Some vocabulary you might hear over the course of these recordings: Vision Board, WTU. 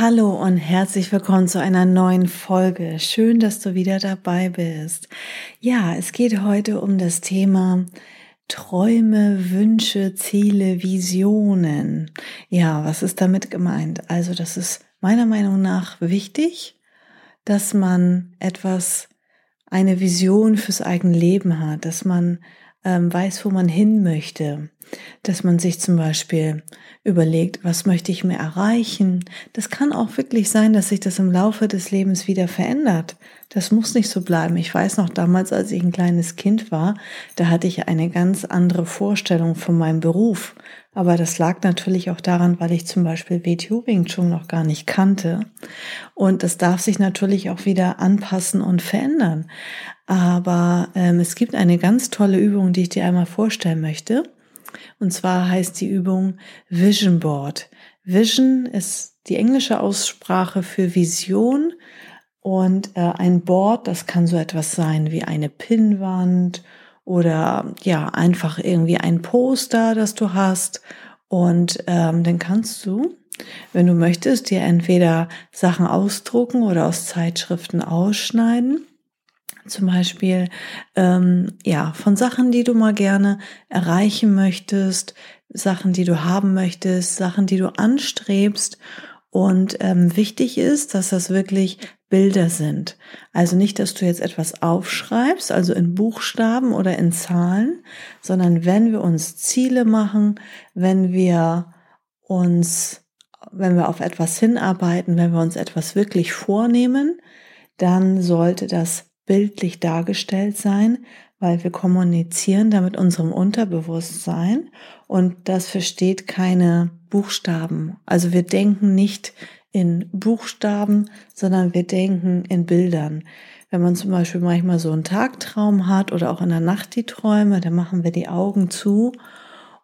Hallo und herzlich willkommen zu einer neuen Folge. Schön, dass du wieder dabei bist. Ja, es geht heute um das Thema Träume, Wünsche, Ziele, Visionen. Ja, was ist damit gemeint? Also, das ist meiner Meinung nach wichtig, dass man eine Vision fürs eigene Leben hat, dass man weiß, wo man hin möchte, dass man sich zum Beispiel überlegt, was möchte ich mir erreichen. Das kann auch wirklich sein, dass sich das im Laufe des Lebens wieder verändert. Das muss nicht so bleiben. Ich weiß noch damals, als ich ein kleines Kind war, da hatte ich eine ganz andere Vorstellung von meinem Beruf. Aber das lag natürlich auch daran, weil ich zum Beispiel WTU Wing Tsun noch gar nicht kannte. Und das darf sich natürlich auch wieder anpassen und verändern. Aber es gibt eine ganz tolle Übung, die ich dir einmal vorstellen möchte. Und zwar heißt die Übung Vision Board. Vision ist die englische Aussprache für Vision und ein Board, das kann so etwas sein wie eine Pinnwand oder ja einfach irgendwie ein Poster, das du hast. Und dann kannst du, wenn du möchtest, dir entweder Sachen ausdrucken oder aus Zeitschriften ausschneiden. Zum Beispiel von Sachen, die du mal gerne erreichen möchtest, Sachen, die du haben möchtest, Sachen, die du anstrebst. Und wichtig ist, dass das wirklich Bilder sind. Also nicht, dass du jetzt etwas aufschreibst, also in Buchstaben oder in Zahlen, sondern wenn wir uns Ziele machen, wenn wir auf etwas hinarbeiten, wenn wir uns etwas wirklich vornehmen, dann sollte das bildlich dargestellt sein, weil wir kommunizieren da mit unserem Unterbewusstsein und das versteht keine Buchstaben. Also wir denken nicht in Buchstaben, sondern wir denken in Bildern. Wenn man zum Beispiel manchmal so einen Tagtraum hat oder auch in der Nacht die Träume, dann machen wir die Augen zu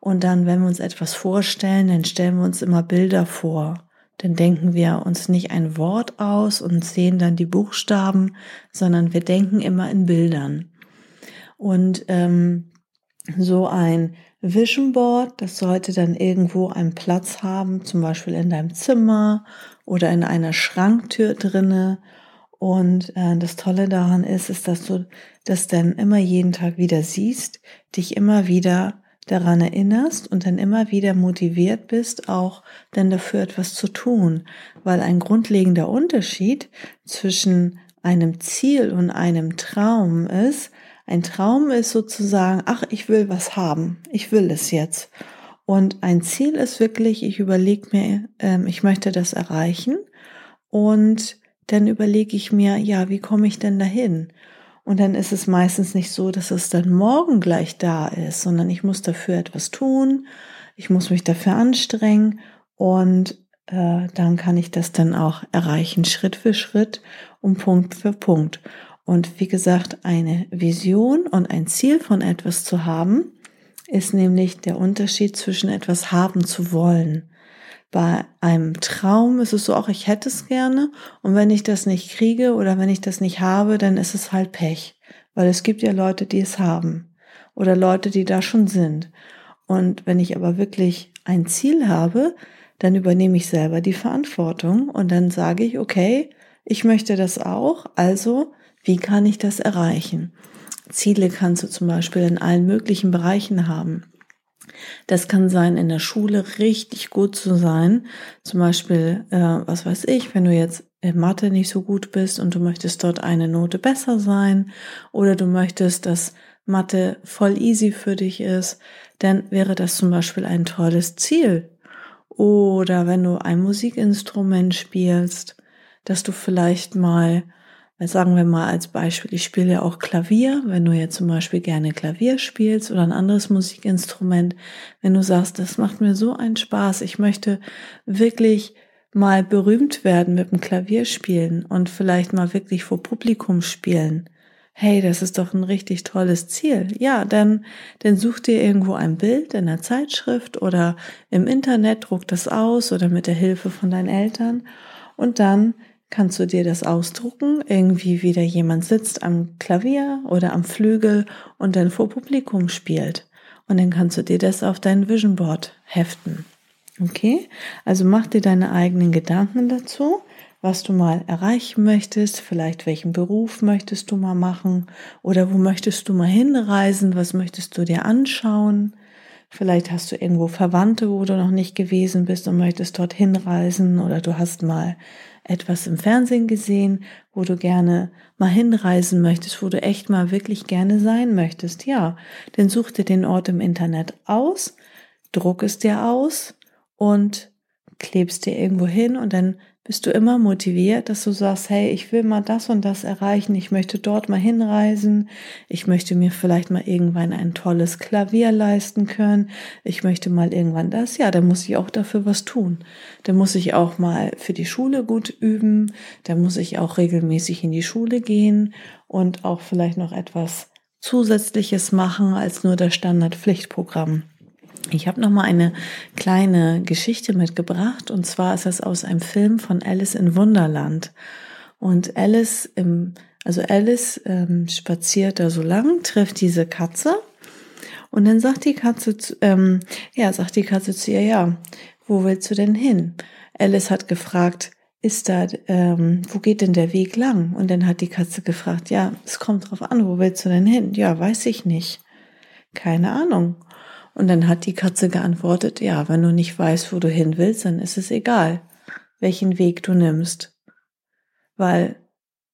und dann, wenn wir uns etwas vorstellen, dann stellen wir uns immer Bilder vor. Dann denken wir uns nicht ein Wort aus und sehen dann die Buchstaben, sondern wir denken immer in Bildern. Und so ein Vision Board, das sollte dann irgendwo einen Platz haben, zum Beispiel in deinem Zimmer oder in einer Schranktür drinne. Und das Tolle daran ist, dass du das dann immer jeden Tag wieder siehst, dich immer wieder daran erinnerst und dann immer wieder motiviert bist, auch dann dafür etwas zu tun. Weil ein grundlegender Unterschied zwischen einem Ziel und einem Traum ist, ein Traum ist sozusagen, ach, ich will was haben, ich will es jetzt. Und ein Ziel ist wirklich, ich überlege mir, ich möchte das erreichen und dann überlege ich mir, ja, wie komme ich denn dahin? Und dann ist es meistens nicht so, dass es dann morgen gleich da ist, sondern ich muss dafür etwas tun, ich muss mich dafür anstrengen und dann kann ich das dann auch erreichen, Schritt für Schritt und Punkt für Punkt. Und wie gesagt, eine Vision und ein Ziel von etwas zu haben, ist nämlich der Unterschied zwischen etwas haben zu wollen. Bei einem Traum ist es so, auch ich hätte es gerne und wenn ich das nicht kriege oder wenn ich das nicht habe, dann ist es halt Pech, weil es gibt ja Leute, die es haben oder Leute, die da schon sind. Und wenn ich aber wirklich ein Ziel habe, dann übernehme ich selber die Verantwortung und dann sage ich, okay, ich möchte das auch, also wie kann ich das erreichen? Ziele kannst du zum Beispiel in allen möglichen Bereichen haben. Das kann sein, in der Schule richtig gut zu sein, zum Beispiel, was weiß ich, wenn du jetzt in Mathe nicht so gut bist und du möchtest dort eine Note besser sein oder du möchtest, dass Mathe voll easy für dich ist, dann wäre das zum Beispiel ein tolles Ziel. Oder wenn du ein Musikinstrument spielst, dass du vielleicht mal, sagen wir mal als Beispiel, ich spiele ja auch Klavier, wenn du jetzt zum Beispiel gerne Klavier spielst oder ein anderes Musikinstrument, wenn du sagst, das macht mir so einen Spaß, ich möchte wirklich mal berühmt werden mit dem Klavierspielen und vielleicht mal wirklich vor Publikum spielen. Hey, das ist doch ein richtig tolles Ziel. Ja, dann such dir irgendwo ein Bild in der Zeitschrift oder im Internet, druck das aus oder mit der Hilfe von deinen Eltern und dann kannst du dir das ausdrucken, irgendwie wieder jemand sitzt am Klavier oder am Flügel und dann vor Publikum spielt und dann kannst du dir das auf dein Vision Board heften. Okay, also mach dir deine eigenen Gedanken dazu, was du mal erreichen möchtest, vielleicht welchen Beruf möchtest du mal machen oder wo möchtest du mal hinreisen, was möchtest du dir anschauen. Vielleicht hast du irgendwo Verwandte, wo du noch nicht gewesen bist und möchtest dorthin reisen oder du hast mal etwas im Fernsehen gesehen, wo du gerne mal hinreisen möchtest, wo du echt mal wirklich gerne sein möchtest. Ja, dann such dir den Ort im Internet aus, druck es dir aus und klebst dir irgendwo hin und dann bist du immer motiviert, dass du sagst, hey, ich will mal das und das erreichen, ich möchte dort mal hinreisen, ich möchte mir vielleicht mal irgendwann ein tolles Klavier leisten können, ich möchte mal irgendwann das, ja, dann muss ich auch dafür was tun. Dann muss ich auch mal für die Schule gut üben, dann muss ich auch regelmäßig in die Schule gehen und auch vielleicht noch etwas Zusätzliches machen als nur das Standardpflichtprogramm. Ich habe noch mal eine kleine Geschichte mitgebracht und zwar ist das aus einem Film von Alice in Wunderland und Alice spaziert da so lang, trifft diese Katze und dann sagt die Katze zu ihr, ja, wo willst du denn hin? Alice hat gefragt, wo geht denn der Weg lang? Und dann hat die Katze gefragt, ja, es kommt drauf an, wo willst du denn hin? Ja, weiß ich nicht, keine Ahnung. Und dann hat die Katze geantwortet, ja, wenn du nicht weißt, wo du hin willst, dann ist es egal, welchen Weg du nimmst. Weil,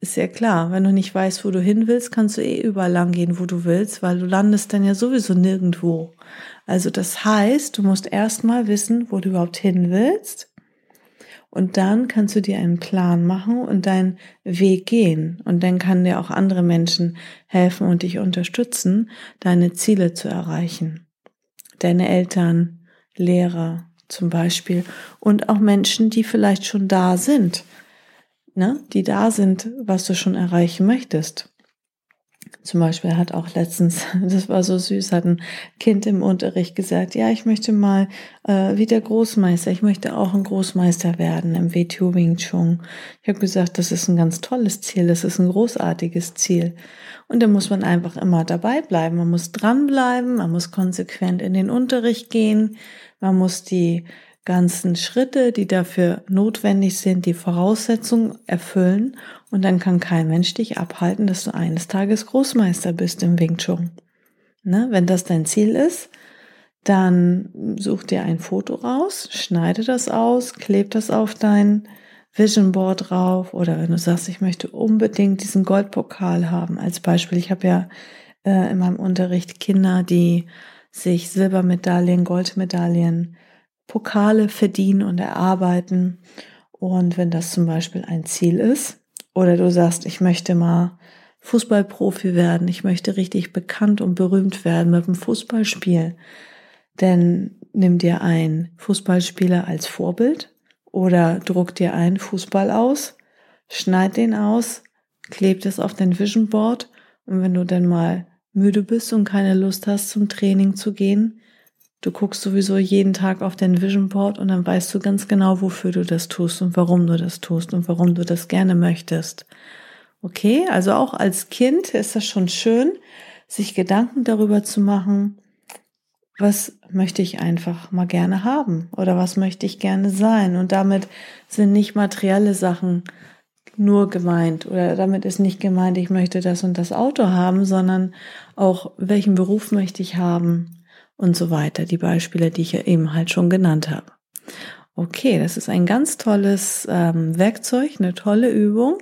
ist ja klar, wenn du nicht weißt, wo du hin willst, kannst du eh überall lang gehen, wo du willst, weil du landest dann ja sowieso nirgendwo. Also das heißt, du musst erstmal wissen, wo du überhaupt hin willst. Und dann kannst du dir einen Plan machen und deinen Weg gehen. Und dann kann dir auch andere Menschen helfen und dich unterstützen, deine Ziele zu erreichen. Deine Eltern, Lehrer zum Beispiel und auch Menschen, die vielleicht schon da sind, ne? Die da sind, was du schon erreichen möchtest. Zum Beispiel hat auch letztens, das war so süß, hat ein Kind im Unterricht gesagt, ja, ich möchte mal wie der Großmeister, ich möchte auch ein Großmeister werden im WTU Wing Tsun. Ich habe gesagt, das ist ein ganz tolles Ziel, das ist ein großartiges Ziel. Und da muss man einfach immer dabei bleiben, man muss dranbleiben, man muss konsequent in den Unterricht gehen, man muss die ganzen Schritte, die dafür notwendig sind, die Voraussetzungen erfüllen und dann kann kein Mensch dich abhalten, dass du eines Tages Großmeister bist im Wing Chun. Ne? Wenn das dein Ziel ist, dann such dir ein Foto raus, schneide das aus, kleb das auf dein Vision Board drauf oder wenn du sagst, ich möchte unbedingt diesen Goldpokal haben, als Beispiel, ich habe ja in meinem Unterricht Kinder, die sich Silbermedaillen, Goldmedaillen, Pokale verdienen und erarbeiten und wenn das zum Beispiel ein Ziel ist oder du sagst, ich möchte mal Fußballprofi werden, ich möchte richtig bekannt und berühmt werden mit dem Fußballspiel, dann nimm dir einen Fußballspieler als Vorbild oder druck dir einen Fußball aus, schneid den aus, kleb das auf dein Vision Board und wenn du dann mal müde bist und keine Lust hast zum Training zu gehen, du guckst sowieso jeden Tag auf dein Vision Board und dann weißt du ganz genau, wofür du das tust und warum du das tust und warum du das gerne möchtest. Okay, also auch als Kind ist das schon schön, sich Gedanken darüber zu machen, was möchte ich einfach mal gerne haben oder was möchte ich gerne sein. Und damit sind nicht materielle Sachen nur gemeint oder damit ist nicht gemeint, ich möchte das und das Auto haben, sondern auch welchen Beruf möchte ich haben. Und so weiter, die Beispiele, die ich ja eben halt schon genannt habe. Okay, das ist ein ganz tolles Werkzeug, eine tolle Übung.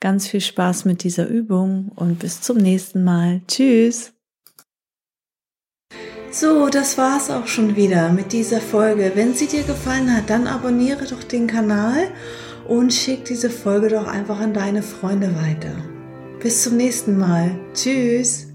Ganz viel Spaß mit dieser Übung und bis zum nächsten Mal. Tschüss! So, das war's auch schon wieder mit dieser Folge. Wenn sie dir gefallen hat, dann abonniere doch den Kanal und schick diese Folge doch einfach an deine Freunde weiter. Bis zum nächsten Mal. Tschüss!